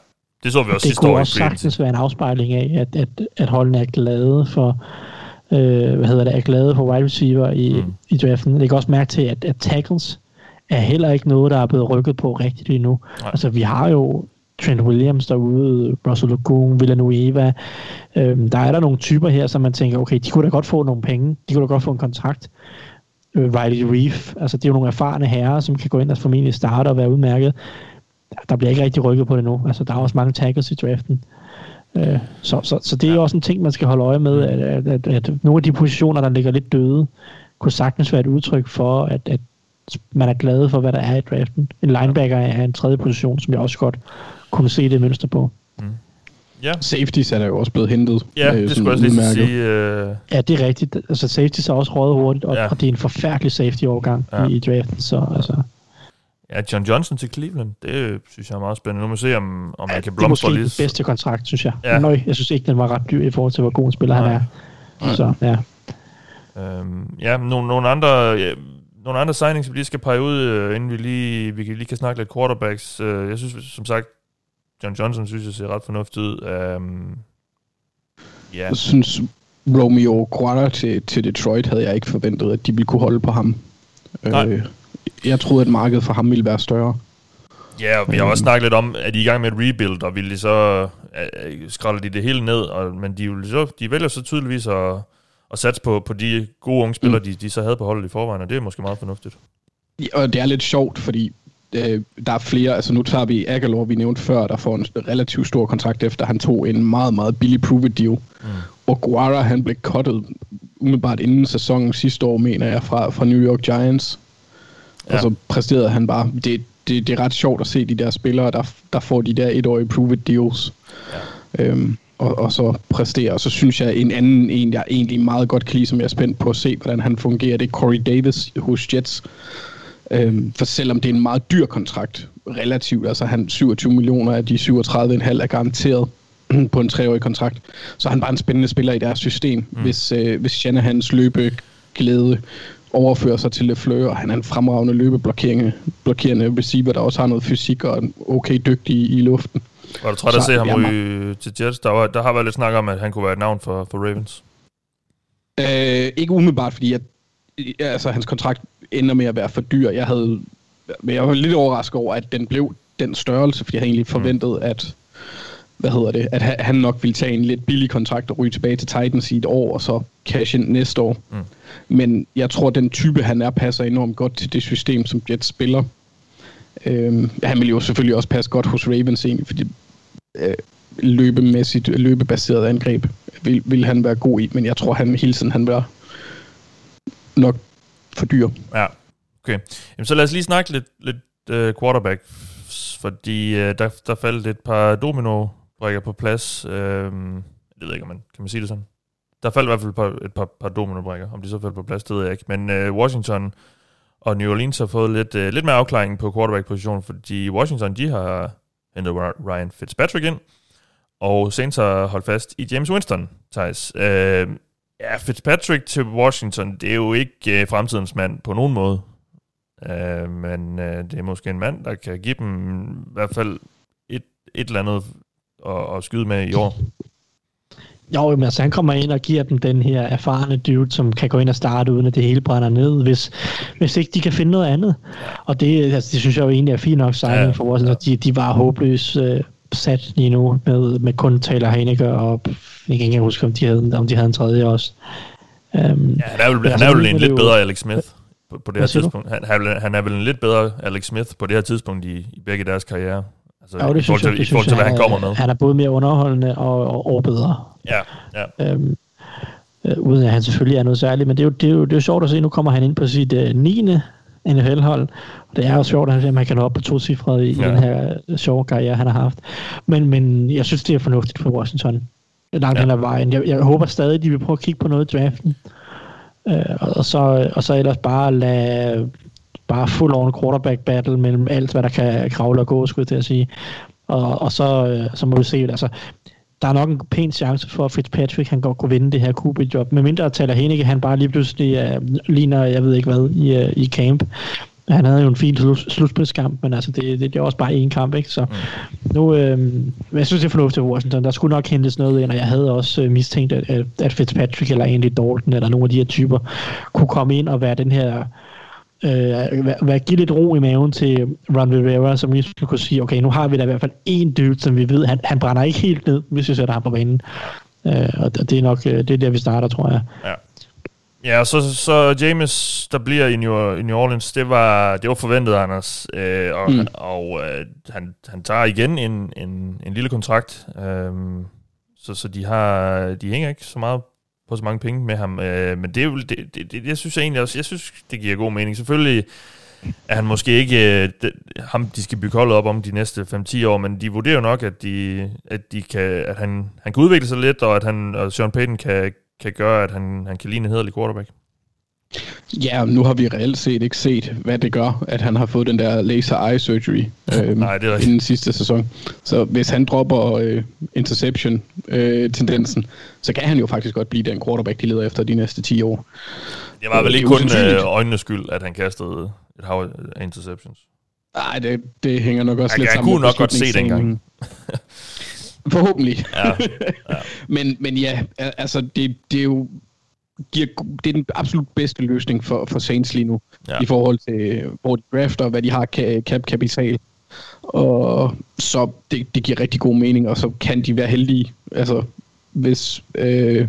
Det så vi også sidste år. Det kunne også sagtens være en afspejling af, at, at, at holdene er glade for øh, hvad hedder det, er glade for wide receiver i, mm. i draften. Læg også mærke til, at, at tackles er heller ikke noget, der er blevet rykket på rigtigt endnu. Nej. Altså, vi har jo Trent Williams derude, Russell Okung, Villanueva. Øhm, der er der nogle typer her, som man tænker, okay, de kunne da godt få nogle penge, de kunne da godt få en kontrakt. Øh, Riley Reef, altså det er jo nogle erfarne herrer, som kan gå ind og formentlig starte og være udmærket. Der bliver ikke rigtig rykket på det nu. Altså, der er også mange tackles i draften. Øh, så, så, så det er også en ting, man skal holde øje med, at, at, at, at nogle af de positioner, der ligger lidt døde, kunne sagtens være et udtryk for, at, at man er glad for, hvad der er i draften. En linebacker er en tredje position, som jeg også godt kunne se det mønster på. Mm. Yeah. Safeties er der jo også blevet hentet. Ja, yeah, det skulle jeg lige sige. Uh... Ja, det er rigtigt. Altså, safeties er også røget hurtigt, og, yeah. og det er en forfærdelig safety-overgang yeah. i, i draften. Så, yeah. altså. Ja, John Johnson til Cleveland, det synes jeg er meget spændende. Nu må vi se, om, om ja, man kan blomstre lidt. Det er måske den bedste kontrakt, synes jeg. Yeah. Nøj, jeg synes ikke, den var ret dyr i forhold til, hvor god en spiller Nej. han er. Nej. Så, ja. Øhm, ja, nogle, nogle andre... Ja, Nogle andre signings, vi lige skal pege ud, inden vi lige, vi lige kan snakke lidt quarterbacks. Jeg synes, som sagt, John Johnson synes, jeg ser ret fornuftigt ud. Um, yeah. Jeg synes, Romeo Guarda til, til Detroit havde jeg ikke forventet, at de ville kunne holde på ham. Øh, jeg troede, at markedet for ham ville være større. Ja, og vi har også snakket lidt om, at de er i gang med et rebuild, og ville de så øh, skralder de det hele ned, og, men de, ville så, de vælger så tydeligvis at... og satse på, på de gode unge spillere, mm. de, de så havde på holdet i forvejen, og det er måske meget fornuftigt. Ja, og det er lidt sjovt, fordi øh, der er flere, altså nu tager vi Agholor, vi nævnte før, der får en relativt stor kontrakt efter, han tog en meget, meget billig prove-it deal. Mm. Og Guara, han blev cuttet umiddelbart inden sæsonen sidste år, mener jeg, fra, fra New York Giants. Ja. Og så præsterede han bare. Det, det, det er ret sjovt at se de der spillere, der, der får de der etårige prove-it deals. Ja. Øhm, Og, og så præstere, og så synes jeg, en anden en, jeg egentlig meget godt kan lide, som jeg er spændt på at se, hvordan han fungerer, det er Corey Davis hos Jets. Øhm, for selvom det er en meget dyr kontrakt, relativt, altså han syvogtyve millioner af de syvogtredive komma fem er garanteret på en treårig kontrakt, så er han bare en spændende spiller i deres system, mm. hvis, øh, hvis Shanahans løbeglæde overfører sig til LeFleur, og han er en fremragende løbeblokerende blokerende receiver, der også har noget fysik og er okay dygtig i, i luften. Var du træt at se ham ryge til Jets? Der, var, der har været lidt snak om, at han kunne være et navn for, for Ravens. Øh, ikke umiddelbart, fordi jeg, altså, hans kontrakt ender med at være for dyr. Jeg, havde, jeg var lidt overrasket over, at den blev den størrelse, fordi jeg havde egentlig forventet, mm. at, hvad hedder det, at han nok ville tage en lidt billig kontrakt og ryge tilbage til Titans i et år, og så cash in næste år. Mm. Men jeg tror, at den type, han er, passer enormt godt til det system, som Jets spiller. Øhm, han vil jo selvfølgelig også passe godt hos Ravens egentlig, fordi øh, løbemæssigt, løbebaseret angreb vil, vil han være god i, men jeg tror han hele tiden han var nok for dyr. Ja, okay. Jamen, så lad os lige snakke lidt, lidt uh, quarterback, fordi uh, der, der faldt et par domino-brikker på plads. Uh, jeg ved ikke, om man kan man sige det sådan. Der faldt i hvert fald et par, et par, par domino-brikker, om de så faldt på plads, det ved jeg ikke. Men uh, Washington og New Orleans har fået lidt, øh, lidt mere afklaring på quarterback-positionen, fordi Washington, de har hentet Ryan Fitzpatrick ind, og Saints har holdt fast i Jameis Winston, Theis. Øh, ja, Fitzpatrick til Washington, det er jo ikke øh, fremtidens mand på nogen måde, øh, men øh, det er måske en mand, der kan give dem i hvert fald et, et eller andet at, at skyde med i år. Jo, men altså han kommer ind og giver dem den her erfarne dude, som kan gå ind og starte, uden at det hele brænder ned, hvis, hvis ikke de kan finde noget andet. Og det, altså, det synes jeg jo egentlig er fint nok signing ja, for vores, ja. de, de var håbløst øh, sat lige nu med, med kun Taylor Heinicke, og jeg kan ikke engang huske, om de havde, om de havde en tredje også. Um, ja, han er jo altså, en lidt bedre Alex Smith. på, på det her tidspunkt. Han, han er vel en lidt bedre Alex Smith på det her tidspunkt i, i begge deres karriere. Altså, ja, det synes jeg, det synes jeg, han, han er både mere underholdende og, og, og bedre. Ja, ja. Øhm, øh, uden at han selvfølgelig er noget særligt, men det er jo, det er jo, det er jo sjovt at se, nu kommer han ind på sit øh, niende N F L-hold, og det er jo sjovt, at man kan nå op på to cifre i ja. den her sjove karriere, han har haft. Men, men jeg synes, det er fornuftigt for Washington. Langt ja. hen ad vejen. Jeg, jeg håber stadig, de vil prøve at kigge på noget i draften. Øh, og, så, og så ellers bare lade... bare full-on quarterback battle mellem alt, hvad der kan kravle og gå, skulle jeg til at sige. Og, og så, så må vi se, altså, der er nok en pæn chance for, at Fitzpatrick, han godt kunne vinde det her Q B-job. Med mindre at Taylor Heinicke, han bare lige pludselig uh, ligner, jeg ved ikke hvad, i, uh, i camp. Han havde jo en fin slutspilskamp, men altså, det, det, det er også bare én kamp, ikke? Så nu, øh, jeg synes, det er fornuftigt for Washington. Der skulle nok hentes noget ind, og jeg havde også øh, mistænkt, at, at Fitzpatrick eller Andy Dalton, eller nogle af de her typer, kunne komme ind og være den her... Øh, vær, vær, give lidt ro i maven til Ron Rivera, som lige skulle kunne sige, okay, nu har vi da i hvert fald en dude, som vi ved, han, han brænder ikke helt ned, hvis vi sætter ham på banen. Øh, og det er nok, det er der, vi starter, tror jeg. Ja, ja og så, så Jameis, der bliver i New, i New Orleans, det var, det var forventet, Anders. Øh, og mm. han, og øh, han, han tager igen en, en, en lille kontrakt, øh, så, så de, har, de hænger ikke så meget på så mange penge med ham, øh, men det er jo, det, det, det, jeg synes jeg egentlig også, jeg synes, det giver god mening. Selvfølgelig er han måske ikke, øh, det, ham de skal bygge holdet op om de næste fem til ti år, men de vurderer jo nok, at, de, at, de kan, at han, han kan udvikle sig lidt, og at han, og Sean Payton kan, kan gøre, at han, han kan ligne en hederlig quarterback. Ja, nu har vi reelt set ikke set, hvad det gør, at han har fået den der laser eye surgery øh, Nej, det er inden sidste sæson. Så hvis han dropper øh, interception-tendensen, øh, så kan han jo faktisk godt blive den quarterback, de leder efter de næste ti år. Det var vel ikke kun øjnenes skyld, at han kastede et hav af interceptions? Nej, det, det hænger nok også jeg, lidt jeg sammen. Jeg kunne nok godt se dengang. Forhåbentlig. Ja, ja. men, men ja, altså det, det er jo... Giver, det er den absolut bedste løsning for, for Saints lige nu, ja. i forhold til hvor de drafter, hvad de har cap kapital, og så det, det giver rigtig god mening, og så kan de være heldige, altså hvis øh,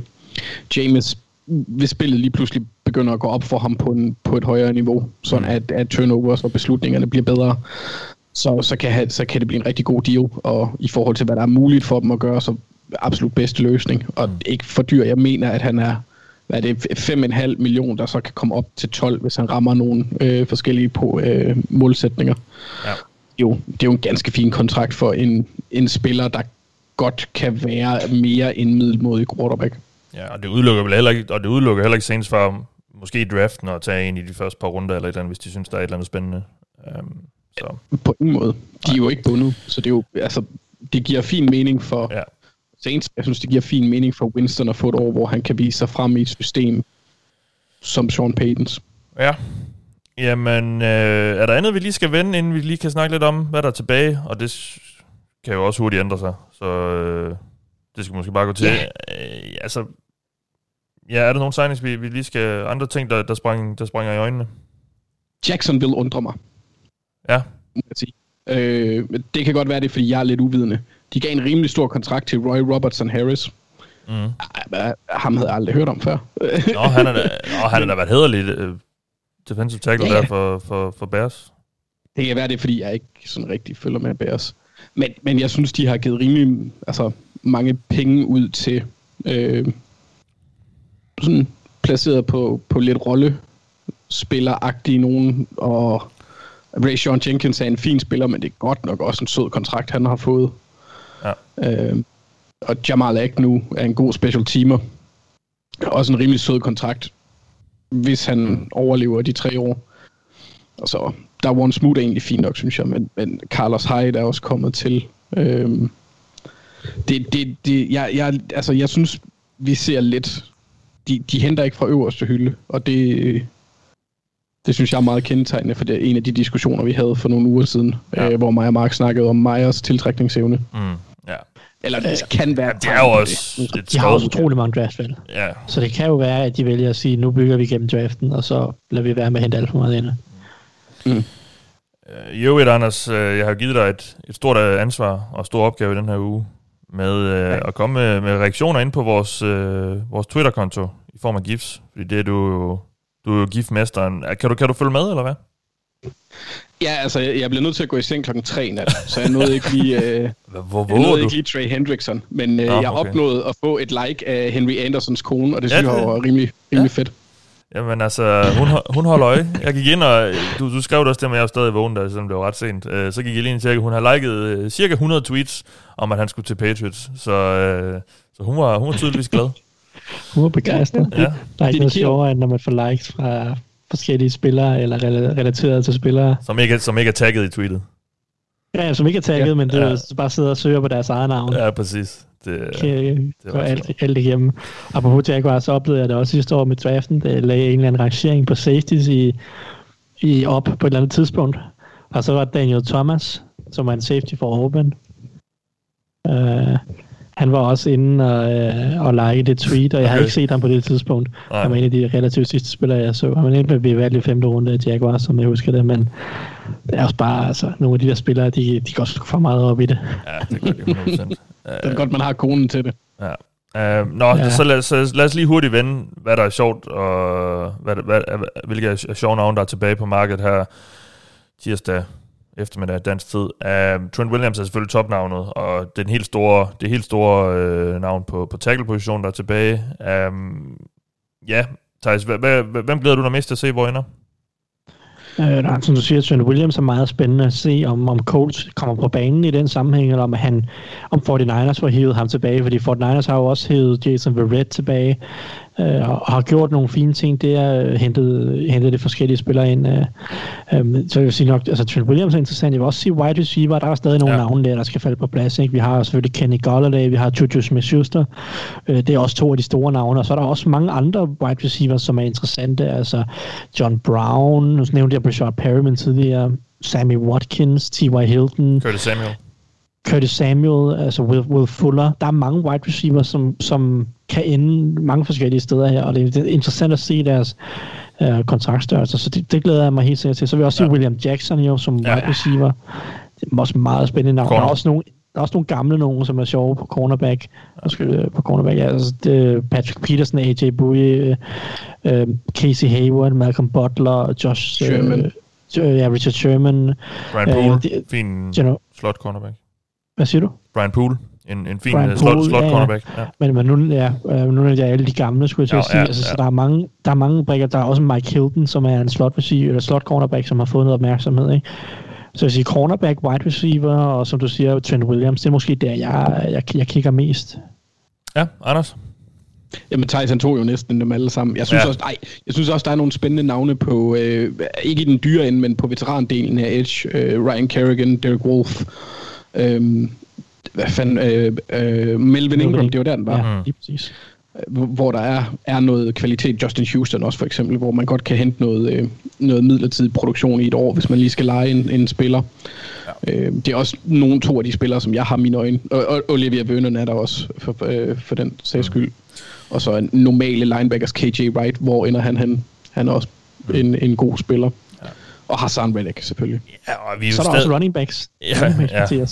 Jameis, hvis spillet lige pludselig begynder at gå op for ham på, en, på et højere niveau, sådan at, at turnovers og beslutningerne bliver bedre, så, så, kan, så kan det blive en rigtig god deal, og i forhold til hvad der er muligt for dem at gøre, så absolut bedste løsning, og ikke for dyr. Jeg mener, at han er hvad er det, fem komma fem millioner, der så kan komme op til tolv, hvis han rammer nogle øh, forskellige på, øh, målsætninger. Ja. Jo, det er jo en ganske fin kontrakt for en, en spiller, der godt kan være mere end middelmådig quarterback. Ja, og det udelukker vel heller ikke, og det udelukker heller ikke Saints for måske i draften at tage en i de første par runder, eller et eller andet, hvis de synes, der er et eller andet spændende. Um, så. På ingen måde. De er jo ikke bundet, så det er jo, altså, det giver fin mening for... Ja. Saints, jeg synes, det giver fin mening for Winston at få et år, hvor han kan vise sig frem i et system som Sean Paytons. Ja. Jamen, øh, er der andet, vi lige skal vende, inden vi lige kan snakke lidt om, hvad der er tilbage? Og det kan jo også hurtigt ændre sig, så øh, det skal måske bare gå til. Yeah. Øh, altså, ja, er der nogle signings, vi, vi lige skal... Andre ting, der, der, sprang, der springer i øjnene? Jacksonville undrer mig. Ja. Øh, det kan godt være det, fordi jeg er lidt uvidende. De gav en rimelig stor kontrakt til Roy Robertson Harris. Mm. Ham havde jeg aldrig hørt om før. Nå, han er da, nå, han er da været hederlig uh, defensive tackle ja, ja. der for, for, for Bears. Det kan være det, fordi jeg ikke sådan rigtig følger med Bears. Men, men jeg synes, de har givet rimelig altså, mange penge ud til øh, sådan placeret på, på lidt rollespilleragtige nogen. Og Rayshon Jenkins er en fin spiller, men det er godt nok også en sød kontrakt, han har fået. Ja. Øh, og Jamal Agnew er en god special teamer. Også en rimelig sød kontrakt, hvis han overlever de tre år. Og så, der er One Smoot egentlig fint nok, synes jeg, men, men Carlos Hyde er også kommet til. Øh, det, det, det, jeg, jeg, altså, jeg synes, vi ser lidt. De, de henter ikke fra øverste hylde, og det, det synes jeg er meget kendetegnende, for det er en af de diskussioner, vi havde for nogle uger siden, ja. øh, hvor mig og Mark snakkede om Meyers tiltrækningsevne. Mm. Ja. Eller det kan være... Ja, det er jo også... De har også utrolig mange draftvalg. Ja. Så det kan jo være, at de vælger at sige, nu bygger vi gennem draften, og så lader vi være med at hente alt for meget inde. Mm. I øvrigt, Anders, jeg har givet dig et, et stort ansvar og stor opgave i den her uge, med øh, at komme med, med reaktioner ind på vores, øh, vores Twitter-konto i form af GIFs, fordi det er du jo Du er jo giftmesteren. Kan du, kan du følge med, eller hvad? Ja, altså, jeg blev nødt til at gå i seng klokken tre i nat, så jeg nåede ikke lige, øh, Hvor, jeg nåede ikke lige Trey Hendrickson, men øh, Nå, jeg okay. opnåede at få et like af Henry Andersons kone, og det synes ja, jeg var rimelig, rimelig ja. fedt. Jamen altså, hun, hun holder øje. Jeg gik ind, og du, du skrev det også til mig, jeg var stadig vågen der, selvom det var ret sent. Øh, så gik jeg lige ind og tjekke, hun har liket cirka hundrede tweets om, at han skulle til Patriots, så, øh, så hun, var, hun var tydeligvis glad. Hun var begejstret. Ja. Der er ikke noget sjovere, end når man får likes fra forskellige spillere, eller relateret til spillere. Som ikke, som ikke er tagget i tweetet. Ja, som ikke er tagget, ja, men det ja. er bare sidder og søger på deres eget navn. Ja, præcis. Det, okay, det var alt, alt igennem. Apropos Jaguar, så oplevede jeg det også sidste år med draften, der lagde en eller anden rangering på safeties i, i op på et eller andet tidspunkt. Og så var Daniel Thomas, som var en safety for Auburn. Uh, han var også inde og, øh, og likede det tweet, og jeg okay. har ikke set ham på det tidspunkt. Nej. Han var en af de relativt sidste spillere, jeg så. Han var inde med valgt i femte runde af Jaguar, som jeg husker det, men det er også bare, altså, nogle af de der spillere, de, de går sgu for meget op i det. Ja, det gør de hundrede procent. Det er godt, man har konen til det. Ja. Uh, nå, ja. så, lad, så lad os lige hurtigt vende, hvad der er sjovt, og hvad, hvad, hvilke sjove navne, der er tilbage på markedet her tirsdag eftermiddag dansk tid. Uh, Trent Williams er selvfølgelig topnavnet, og den helt store, det helt store øh, navn på, på tackle-positionen, der er tilbage. Um, ja, Theis, hvem glæder du dig mest til at se, hvor ender? Øh, nej, som du siger, Trent Williams er meget spændende at se, om, om Colts kommer på banen i den sammenhæng, eller om, han, om forty-niners får hævet ham tilbage, fordi forty-niners har jo også hævet Jason Verrett tilbage, øh, og har gjort nogle fine ting der, hentet, hentet de forskellige spillere ind. Øh, øh, så jeg vil sige nok, altså Trent Williams er interessant, jeg vil også sige wide receiver, der er stadig nogle ja. navne der, der skal falde på plads, ikke? Vi har selvfølgelig Kenny Golladay, vi har Juju Smith-Schuster, øh, det er også to af de store navne, og så er der også mange andre wide receivers, som er interessante, altså John Brown, nu nævnte jeg Breshad Perriman tidligere, Sammy Watkins, T Y Hilton, Curtis Samuel. Curtis Samuel, altså Will, Will Fuller. Der er mange wide receivers, som, som kan ende mange forskellige steder her, og det er interessant at se deres øh, kontraktstørrelser, så det, det glæder jeg mig helt sikkert til. Så vil jeg også ja. se William Jackson jo, som ja. wide receiver. Det er også meget spændende navn. Der er også nogle, der er også nogle gamle nogen, som er sjove på cornerback. Måske, på cornerback ja, altså det, Patrick Peterson, A J Bouye, øh, Casey Hayward, Malcolm Butler, Josh Sherman. Øh, ja, Richard Sherman. Ryan Poole, øh, de, fin you know, slot cornerback. Hvad siger du? Brian Poole, en, en fin Poole, slot, slot ja, ja. cornerback. Ja. Men, men nu, ja, nu er det alle de gamle, skulle jeg til ja, at sige. Ja, altså, ja. Så der er mange, der er mange brikker. Der er også Mike Hilton, som er en slot, eller slot cornerback, som har fået noget opmærksomhed. Ikke? Så jeg siger cornerback, wide receiver, og som du siger, Trent Williams. Det er måske der, jeg, jeg, jeg kigger mest. Ja, Anders? Jamen, Theis, han tog jo næsten dem alle sammen. Jeg synes, ja. også, ej, jeg synes også, der er nogle spændende navne på, øh, ikke i den dyre ende, men på veterandelen af Edge. Øh, Ryan Kerrigan, Derek Wolfe. Øhm, hvad fanden, øh, øh, Melvin Ingram, det var der, den var. Ja, lige præcis. Hvor der er, er noget kvalitet. Justin Houston også for eksempel, hvor man godt kan hente noget, øh, noget midlertidig produktion i et år, hvis man lige skal lege en, en spiller. Ja. Øh, det er også nogle to af de spillere, som jeg har mine øjne. Og, og Olivia Vernon er der også, for, øh, for den sags skyld. Og så en normale linebackers, K J Wright, hvor ender han hen? Han er også en, en god spiller. Og Hassan Reddick, selvfølgelig. Ja, og vi er så er der stadig også running backs. Ja, running backs ja.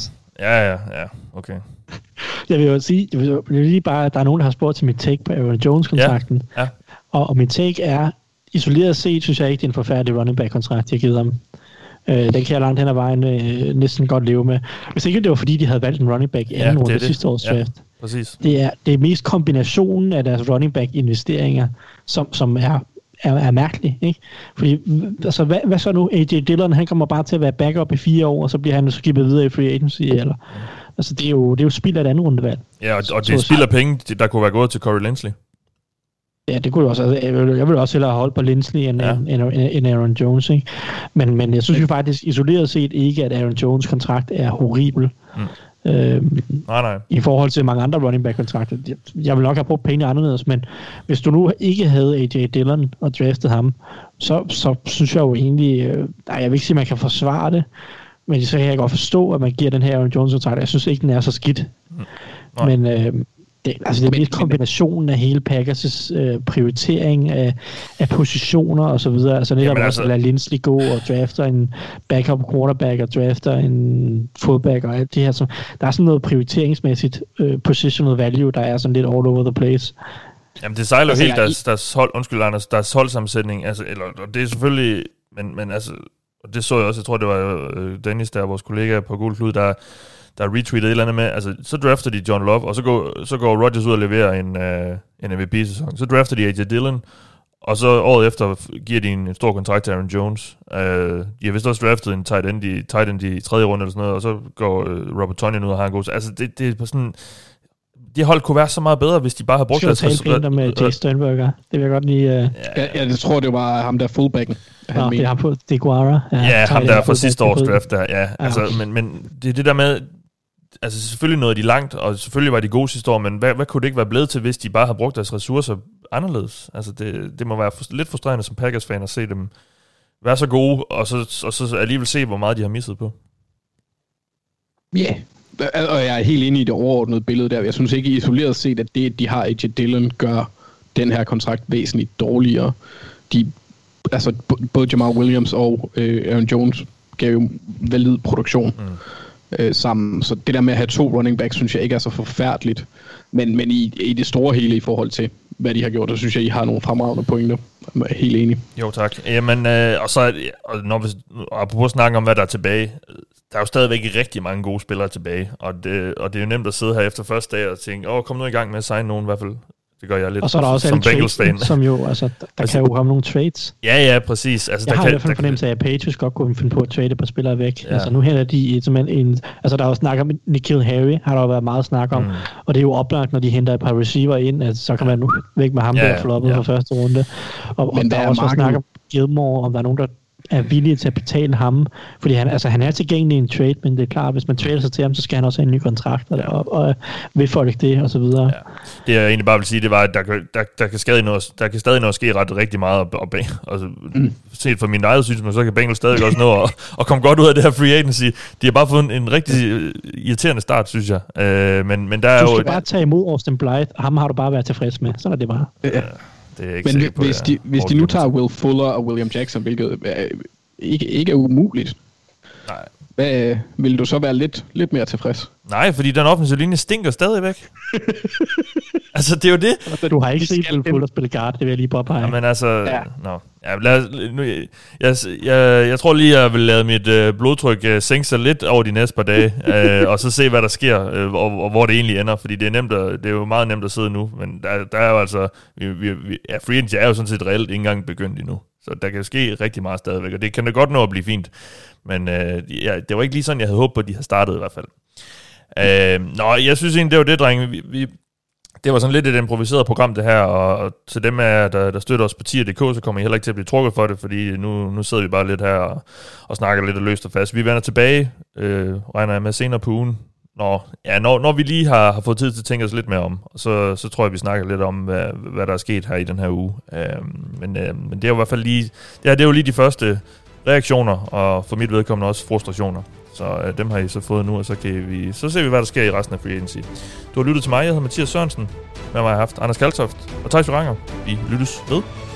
ja, ja, ja. Okay. Jeg vil jo sige, jeg vil jo lige bare, der er nogen, der har spurgt til mit take på Aaron Jones-kontrakten. Ja, ja. Og, og mit take er, isoleret set, synes jeg ikke, det er en forfærdelig running back-kontrakt, jeg har givet ham. Øh, den kan jeg langt hen ad vejen øh, næsten godt leve med. Hvis ikke det var, fordi de havde valgt en running back i anden runde det sidste års draft. Ja, præcis. Det er, det er mest kombinationen af deres running back-investeringer, som, som er... Er, er mærkelig, ikke? Fordi, altså, hvad, hvad så nu? A J Dillon, han kommer bare til at være backup i fire år, og så bliver han skibet videre i free agency, eller... Altså, det er jo, det er jo spild af et andet rundevalg. Ja, og, og det er spild af penge, der kunne være gået til Corey Linsley. Ja, det kunne også... Altså, jeg ville vil også hellere holde på Linsley end, ja. end, end, end Aaron Jones, ikke? Men, men jeg synes jo faktisk isoleret set ikke, at Aaron Jones' kontrakt er horribel. Mm. Øhm, nej, nej. I forhold til mange andre running back kontrakter. Jeg, jeg vil nok have brugt penge anderledes, men hvis du nu ikke havde A J Dillon og draftet ham, så, så synes jeg jo egentlig, øh, nej, jeg vil ikke sige, at man kan forsvare det, men så kan jeg godt forstå, at man giver den her Aaron Jones kontrakt. Jeg synes ikke, den er så skidt. Mm. Men øh, det, altså, det er lidt kombinationen af hele Packers' øh, prioritering af, af positioner og så videre. Altså netop altså... at lade Linsley gå og drafter en backup quarterback og drafter en fullback og alt det her. Så der er sådan noget prioriteringsmæssigt øh, positional value, der er sådan lidt all over the place. Jamen det sejler helt deres, deres hold, undskyld Anders, deres holdsammensætning, altså, eller, og det er selvfølgelig, men, men altså, og det så jeg også, jeg tror det var Dennis, der er vores kollega på Gul Klud, der, der retweetede et eller andet med, altså så drafter de John Love, og så går, så går Rodgers ud og leverer en, øh, en M V P-sæson, så drafter de A J Dillon, og så året efter giver de en stor kontrakt til Aaron Jones. Uh, de har vist også draftet en tight end, i, tight end i tredje runde eller sådan noget, og så går uh, Robert Tonyan ud og har en god... Altså, det, det er på sådan... Det hold kunne være så meget bedre, hvis de bare havde brugt... Jeg skal jo tale med Jay Sternberger. Det vil jeg godt lige... Uh... Ja, ja. Ja, jeg tror, det var ham der fullbacken. Nå, det er ham på DeGuara. Ja, ja ham der fra sidste års draft der, ja. Altså, ja. Men, men det er det der med... Altså, selvfølgelig nåede de langt, og selvfølgelig var de gode sidste år, men hvad, hvad kunne det ikke være blevet til, hvis de bare havde brugt deres ressourcer anderledes? Altså, det, det må være for, lidt frustrerende som Packers-fan at se dem være så gode, og så, og så alligevel se, hvor meget de har misset på. Ja, yeah. Og jeg er helt inde i det overordnede billede der. Jeg synes ikke isoleret set, at det, de har A J Dillon, gør den her kontrakt væsentligt dårligere. De, altså, både Jamal Williams og øh, Aaron Jones gav jo valid produktion. Mm. Sammen. Så det der med at have to running backs, synes jeg ikke er så forfærdeligt. Men, men i, i det store hele i forhold til, hvad de har gjort, så synes jeg, I har nogle fremragende pointer. Jeg er helt enig. Jo, tak. Jamen, øh, og så, og når vi, apropos snakke om, hvad der er tilbage, der er jo stadigvæk rigtig mange gode spillere tilbage, og det, og det er jo nemt at sidde her efter første dag og tænke, åh, kom nu i gang med at signe nogen i hvert fald. Det gør jeg lidt. Og så er der også som alle trades, som jo, altså, der altså, kan jo komme nogle trades. Ja, ja, præcis. Altså, jeg der har kan, i hvert fald en fornemmelse af, at Patriots godt kunne finde på at trade et par spillere væk. Ja. Altså, nu hælder de simpelthen en... Altså, der er jo snak om N'Keal Harry, har der jo været meget snak om. Mm. Og det er jo oplagt, når de henter et par receiver ind, altså, så kan man nu væk med ham, ja, der er floppet ja. Fra første runde. Og, og der er også snak om Gilmore, om der er nogen, der er villige til at betale ham. Fordi han, altså, han er tilgængelig i en trade, men det er klart, at hvis man trader sig til ham, så skal han også have en ny kontrakt, og, ja. og, og vil folk det, og så videre. Ja. Det jeg egentlig bare vil sige, det var, at der, der, der, kan, stadig noget, der kan stadig noget ske ret rigtig meget, og, og, og mm. set fra min eget synes, man så kan Bengals stadig også nå at og komme godt ud af det her free agency. De har bare fået en, en rigtig irriterende start, synes jeg. Øh, men, men der du skal er jo, bare tage imod Austin Blythe, ham har du bare været tilfreds med, sådan er det bare. Ja. Men på, hvis, de, hvis de nu tager Will Fuller og William Jackson, hvilket øh, ikke, ikke er umuligt, nej. Hvad, vil du så være lidt, lidt mere tilfreds? Nej, fordi den offensive linje stinker stadigvæk. Altså, det er jo det. Du har ikke set Will Fuller spille guard, det vil jeg lige påpege. Jamen altså, ja. no. ja, lad, nu, jeg, jeg, jeg, jeg tror lige, jeg vil lade mit øh, blodtryk øh, sænke sig lidt over de næste par dage, øh, og så se, hvad der sker, øh, og, og hvor det egentlig ender, fordi det er, nemt at, det er jo meget nemt at sidde nu, men der, der er jo altså, vi, vi, vi, ja, free agency er jo sådan set reelt ikke engang begyndt endnu, så der kan ske rigtig meget stadigvæk, og det kan da godt nå at blive fint, men øh, ja, det var ikke lige sådan, jeg havde håbet på, at de havde startet i hvert fald. Øh, nå, jeg synes egentlig, det var det, drenge. Vi, vi, det var sådan lidt et improviseret program, det her, og, og til dem af jer, der, der støtter os på tier punktum d k, så kommer I heller ikke til at blive trukket for det, fordi nu, nu sidder vi bare lidt her og, og snakker lidt og løst og fast. Vi vender tilbage, øh, regner jeg med, senere på ugen, når, ja, når, når vi lige har, har fået tid til at tænke os lidt mere om, så, så tror jeg, vi snakker lidt om, hvad, hvad der er sket her i den her uge. Øh, men, øh, men det er jo i hvert fald lige, det her, det er jo lige de første reaktioner, og for mit vedkommende også frustrationer. Så øh, dem har I så fået nu, og så, kan vi, så ser vi, hvad der sker i resten af free agency. Du har lyttet til mig, jeg hedder Mathias Sørensen. Med mig har jeg haft Anders Kælstrup og Teis Juanger. Vi lyttes ved.